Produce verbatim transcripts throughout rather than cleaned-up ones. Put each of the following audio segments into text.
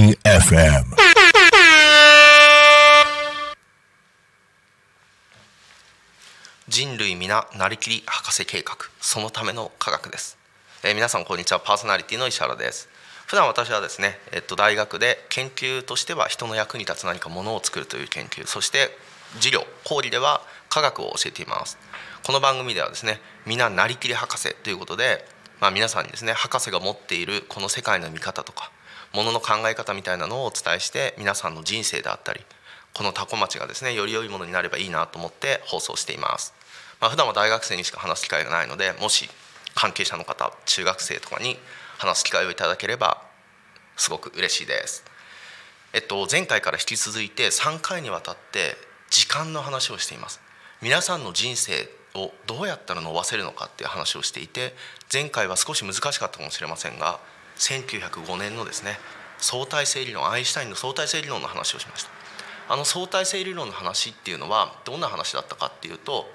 Army エフエム。 人類皆なりきり博士計画、そのための科学です。えー、皆さんこんにちは。パーソナリティの石原です。普段私はですね、えっと、大学で研究としては人の役に立つ何かものを作るという研究、そして授業、講義では科学を教えています。この番組ではですね、皆なりきり博士ということで、まあ、皆さんにですね、博士が持っているこの世界の見方とかものの考え方みたいなのをお伝えして、皆さんの人生であったり、この多古町がですね、より良いものになればいいなと思って放送しています。まあ、普段は大学生にしか話す機会がないので、もし関係者の方、中学生とかに話す機会をいただければすごく嬉しいです。えっと、前回から引き続いてさんかいにわたって時間の話をしています。皆さんの人生をどうやったら伸ばせるのかっていう話をしていて、前回は少し難しかったかもしれませんが、せんきゅうひゃくごねんのですね、相対性理論、アインシュタインの相対性理論の話をしました。あの相対性理論の話っていうのはどんな話だったかっていうと、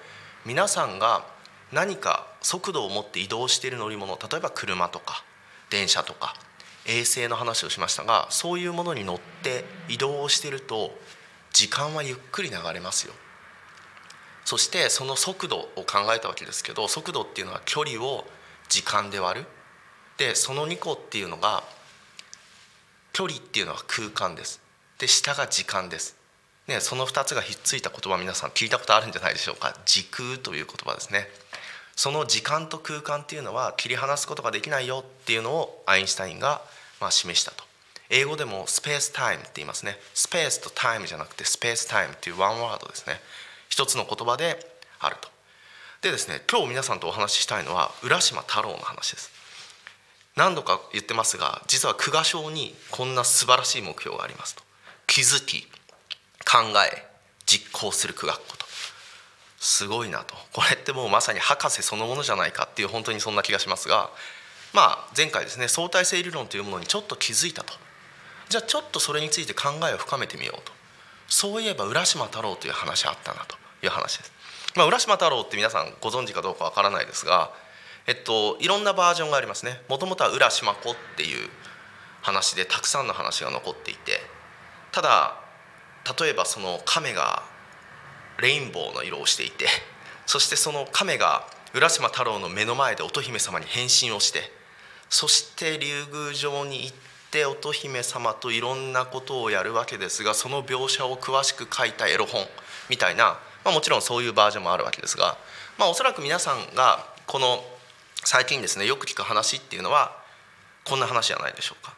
皆さんが何か速度を持って移動している乗り物、例えば車とか電車とか衛星の話をしましたが、そういうものに乗って移動をしていると時間はゆっくり流れますよ。そしてその速度を考えたわけですけど、速度っていうのは距離を時間で割る。でそのにこっていうのが、距離っていうのは空間です。で下が時間です、ね、そのふたつがひっついた言葉、皆さん聞いたことあるんじゃないでしょうか。時空という言葉ですね。その時間と空間っていうのは切り離すことができないよっていうのをアインシュタインがまあ示したと。英語でもスペースタイムって言いますね。スペースとタイムじゃなくてスペースタイムっていうワンワードですね。一つの言葉であると。でですね、今日皆さんとお話ししたいのは浦島太郎の話です。何度か言ってますが、実は久我賞にこんな素晴らしい目標がありますと。気づき、考え、実行する苦学こと。すごいなと。これってもうまさに博士そのものじゃないかっていう、本当にそんな気がしますが、まあ前回ですね、相対性理論というものにちょっと気づいたと。じゃあちょっとそれについて考えを深めてみようと。そういえば浦島太郎という話あったなという話です。まあ、浦島太郎って皆さんご存知かどうかわからないですが、えっと、いろんなバージョンがありますね。もともとは浦島子っていう話で、たくさんの話が残っていて、ただ例えばその亀がレインボーの色をしていて、そしてその亀が浦島太郎の目の前で乙姫様に変身をして、そして竜宮城に行って乙姫様といろんなことをやるわけですが、その描写を詳しく書いたエロ本みたいな、まあ、もちろんそういうバージョンもあるわけですが、まあ、おそらく皆さんがこの最近ですね、よく聞く話っていうのはこんな話じゃないでしょうか。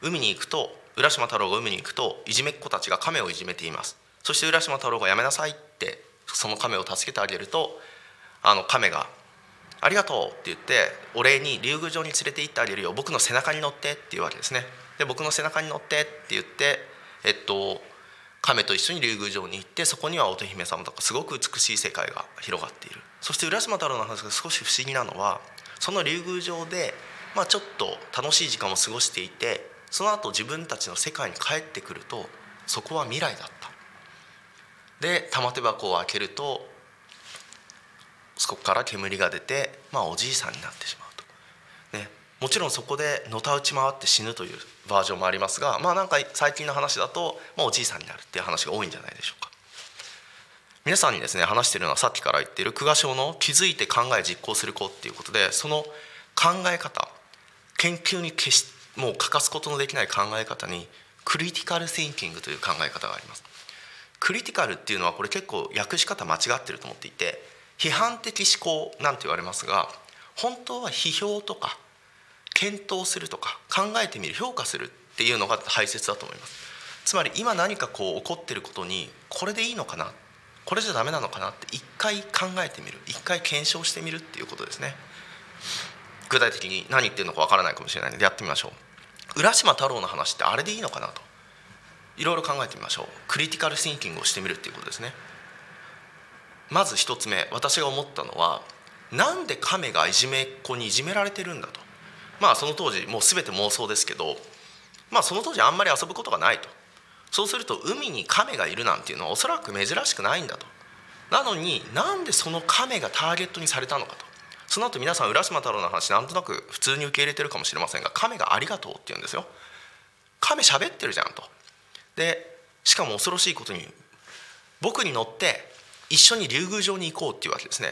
海に行くと、浦島太郎が海に行くと、いじめっ子たちが亀をいじめています。そして浦島太郎がやめなさいって、その亀を助けてあげると、あの亀がありがとうって言って、お礼に竜宮城に連れて行ってあげるよ、僕の背中に乗ってっていうわけですね。で僕の背中に乗ってって言って、えっと亀と一緒に竜宮城に行って、そこには乙姫様とかすごく美しい世界が広がっている。そして浦島太郎の話が少し不思議なのは、その竜宮城で、まあ、ちょっと楽しい時間を過ごしていて、その後自分たちの世界に帰ってくると、そこは未来だった。で玉手箱を開けると、そこから煙が出て、まあ、おじいさんになってしまうと、ね、もちろんそこでのたうち回って死ぬというバージョンもありますが、まあ、なんか最近の話だと、まあ、おじいさんになるっていう話が多いんじゃないでしょうか。皆さんにですね、話しているのはさっきから言っている久我賞の気づいて考え実行する子っていうことで、その考え方、研究に決しもう欠かすことのできない考え方にクリティカルシンキングという考え方があります。クリティカルっていうのはこれ結構訳し方間違ってると思っていて、批判的思考なんて言われますが、本当は批評とか検討するとか考えてみる、評価するっていうのが大切だと思います。つまり今何かこう起こってることに、これでいいのかな、これじゃダメなのかなって一回考えてみる、一回検証してみるっていうことですね。具体的に何言ってるのかわからないかもしれないのでやってみましょう。浦島太郎の話ってあれでいいのかなと、いろいろ考えてみましょう。クリティカルシンキングをしてみるっていうことですね。まず一つ目、私が思ったのは、なんで亀がいじめっ子にいじめられてるんだと。まあその当時もう全て妄想ですけど、まあその当時あんまり遊ぶことがないと。そうすると海に亀がいるなんていうのはおそらく珍しくないんだと。なのになんでその亀がターゲットにされたのかと。その後皆さん浦島太郎の話なんとなく普通に受け入れてるかもしれませんが、亀がありがとうって言うんですよ。神喋ってるじゃんと。でしかも恐ろしいことに僕に乗って一緒に竜宮城に行こうっていうわけですね。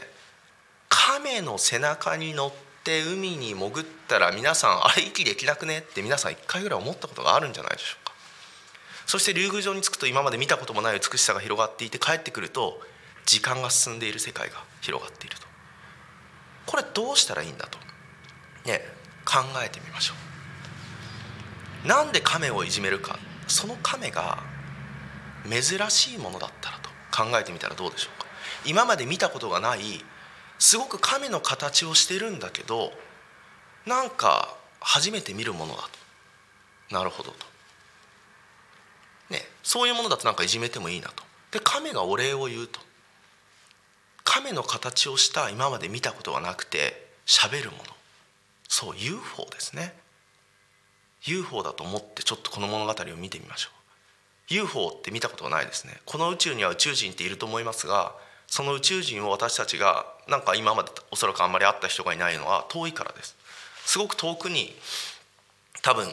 亀の背中に乗って海に潜ったら皆さんあれ息できなくねって皆さんいっかいぐらい思ったことがあるんじゃないでしょうか。そして竜宮城に着くと今まで見たこともない美しさが広がっていて、帰ってくると時間が進んでいる世界が広がっていると。これどうしたらいいんだと、ね、考えてみましょう。なんで亀をいじめるか、その亀が珍しいものだったらと考えてみたらどうでしょうか。今まで見たことがないすごく亀の形をしてるんだけど、なんか初めて見るものだと。なるほどと、ね、そういうものだとなんかいじめてもいいなと。で亀がお礼を言うと。亀の形をした今まで見たことがなくて喋るもの、そう ユーフォー ですね。 ユーフォー だと思ってちょっとこの物語を見てみましょう。 ユーフォー って見たことがないですね。この宇宙には宇宙人っていると思いますが、その宇宙人を私たちがなんか今までおそらくあんまり会った人がいないのは遠いからです。すごく遠くに多分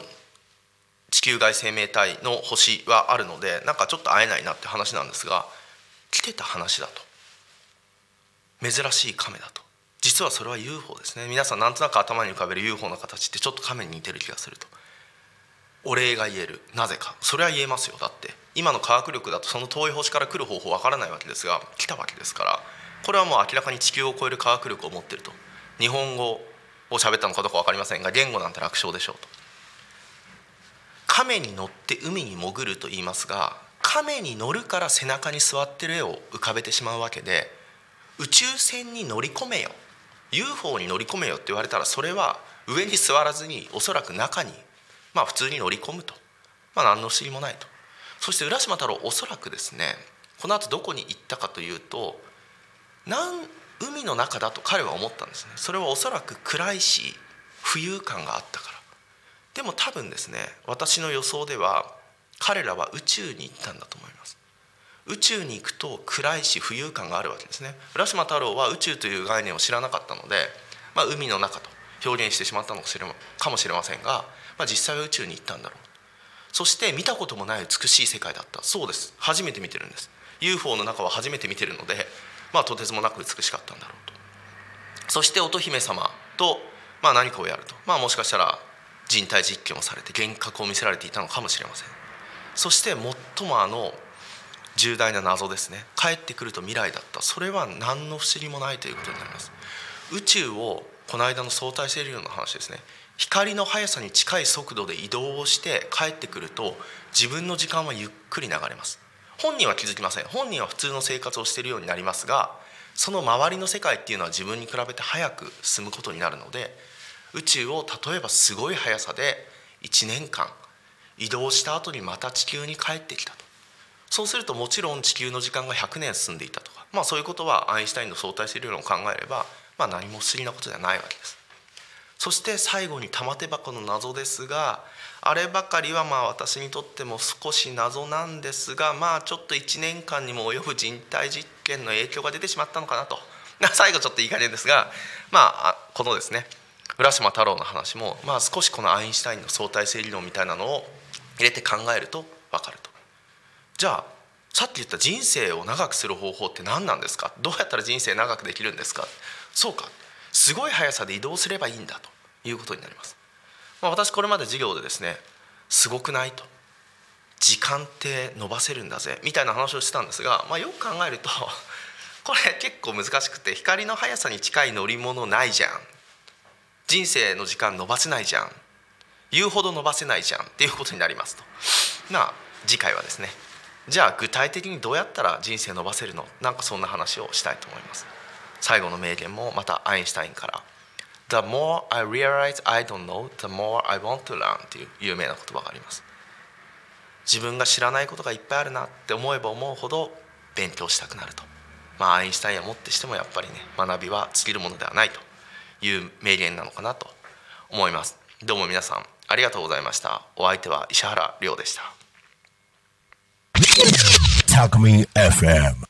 地球外生命体の星はあるので、なんかちょっと会えないなって話なんですが、来てた話だと。珍しいカメだと。実はそれは ユーフォー ですね。皆さんなんとなく頭に浮かべる ユーフォー の形ってちょっとカメに似てる気がすると。お礼が言える、なぜかそれは言えますよ。だって今の科学力だとその遠い星から来る方法わからないわけですが、来たわけですから、これはもう明らかに地球を超える科学力を持ってると。日本語を喋ったのかどうかわかりませんが、言語なんて楽勝でしょうと。亀に乗って海に潜ると言いますが、亀に乗るから背中に座ってる絵を浮かべてしまうわけで、宇宙船に乗り込めよ、 ユーフォー に乗り込めよって言われたら、それは上に座らずにおそらく中にまあ普通に乗り込むと、まあ、何の不思議もないと。そして浦島太郎おそらくですね、この後どこに行ったかというと、なん海の中だと彼は思ったんですね。それはおそらく暗いし浮遊感があったから。でも多分ですね、私の予想では彼らは宇宙に行ったんだと思います。宇宙に行くと暗いし浮遊感があるわけですね。浦島太郎は宇宙という概念を知らなかったので、まあ、海の中と表現してしまったのかもしれませんが、まあ、実際は宇宙に行ったんだろう。そして見たこともない美しい世界だった。そうです、初めて見てるんです。 ユーフォー の中は初めて見てるので、まあ、とてつもなく美しかったんだろうと。そして乙姫様と、まあ、何かをやると、まあ、もしかしたら人体実験をされて幻覚を見せられていたのかもしれません。そして最もあの重大な謎ですね、帰ってくると未来だった。それは何の不思議もないということになります。宇宙をこの間の相対性理論の話ですね、光の速さに近い速度で移動をして帰ってくると自分の時間はゆっくり流れます。本人は気づきません。本人は普通の生活をしているようになりますが、その周りの世界っていうのは自分に比べて早く進むことになるので、宇宙を例えばすごい速さでいちねんかん移動した後にまた地球に帰ってきたと。そうするともちろん地球の時間がひゃくねん進んでいたとか、まあ、そういうことはアインシュタインの相対性理論を考えれば、まあ、何も不思議なことではないわけです。そして最後に玉手箱の謎ですが、あればかりはまあ私にとっても少し謎なんですが、まあちょっといちねんかんにも及ぶ人体実験の影響が出てしまったのかなと。最後ちょっといい加減ですが、まあこのですね浦島太郎の話も、まあ少しこのアインシュタインの相対性理論みたいなのを入れて考えると分かると。じゃあさっき言った人生を長くする方法って何なんですか、どうやったら人生長くできるんですか、そうかすごい速さで移動すればいいんだということになります。まあ、私これまで授業でですね、すごくないと、時間って伸ばせるんだぜみたいな話をしてたんですが、まあ、よく考えるとこれ結構難しくて、光の速さに近い乗り物ないじゃん、人生の時間伸ばせないじゃん、言うほど伸ばせないじゃんっていうことになりますと。まあ次回はですね、じゃあ具体的にどうやったら人生伸ばせるの、なんかそんな話をしたいと思います。最後の名言もまたアインシュタインから「The more I realize I don't know, the more I want to learn」という有名な言葉があります。自分が知らないことがいっぱいあるなって思えば思うほど勉強したくなると。まあアインシュタインはもってしてもやっぱりね、学びは尽きるものではないという名言なのかなと思います。どうも皆さんありがとうございました。お相手は石原亮でした。たくみエフエム